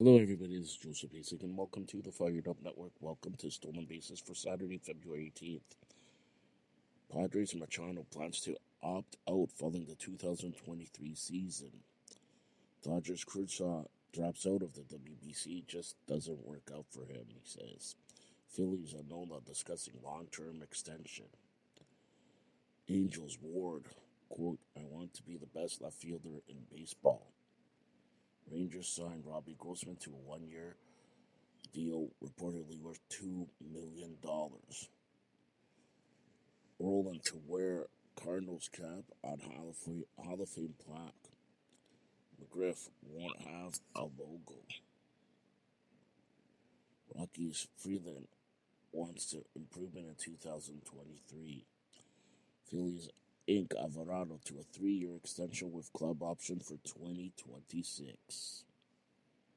Hello everybody, this is Joseph Hasek, and welcome to the Fired Up Network. Welcome to Stolen Bases for Saturday, February 18th. Padres and Machado plans to opt out following the 2023 season. Dodgers Kershaw drops out of the WBC, just doesn't work out for him, he says. Phillies and Nola discussing long-term extension. Angels Ward, quote, I want to be the best left fielder in baseball. Rangers signed Robbie Grossman to a one-year deal reportedly worth $2 million. Rolen to wear Cardinals cap on Hall of Fame plaque. McGriff won't have a logo. Rockies Freeland wants to improvement in 2023. Phillies Inc. Alvarado to a 3-year extension with club option for 2026.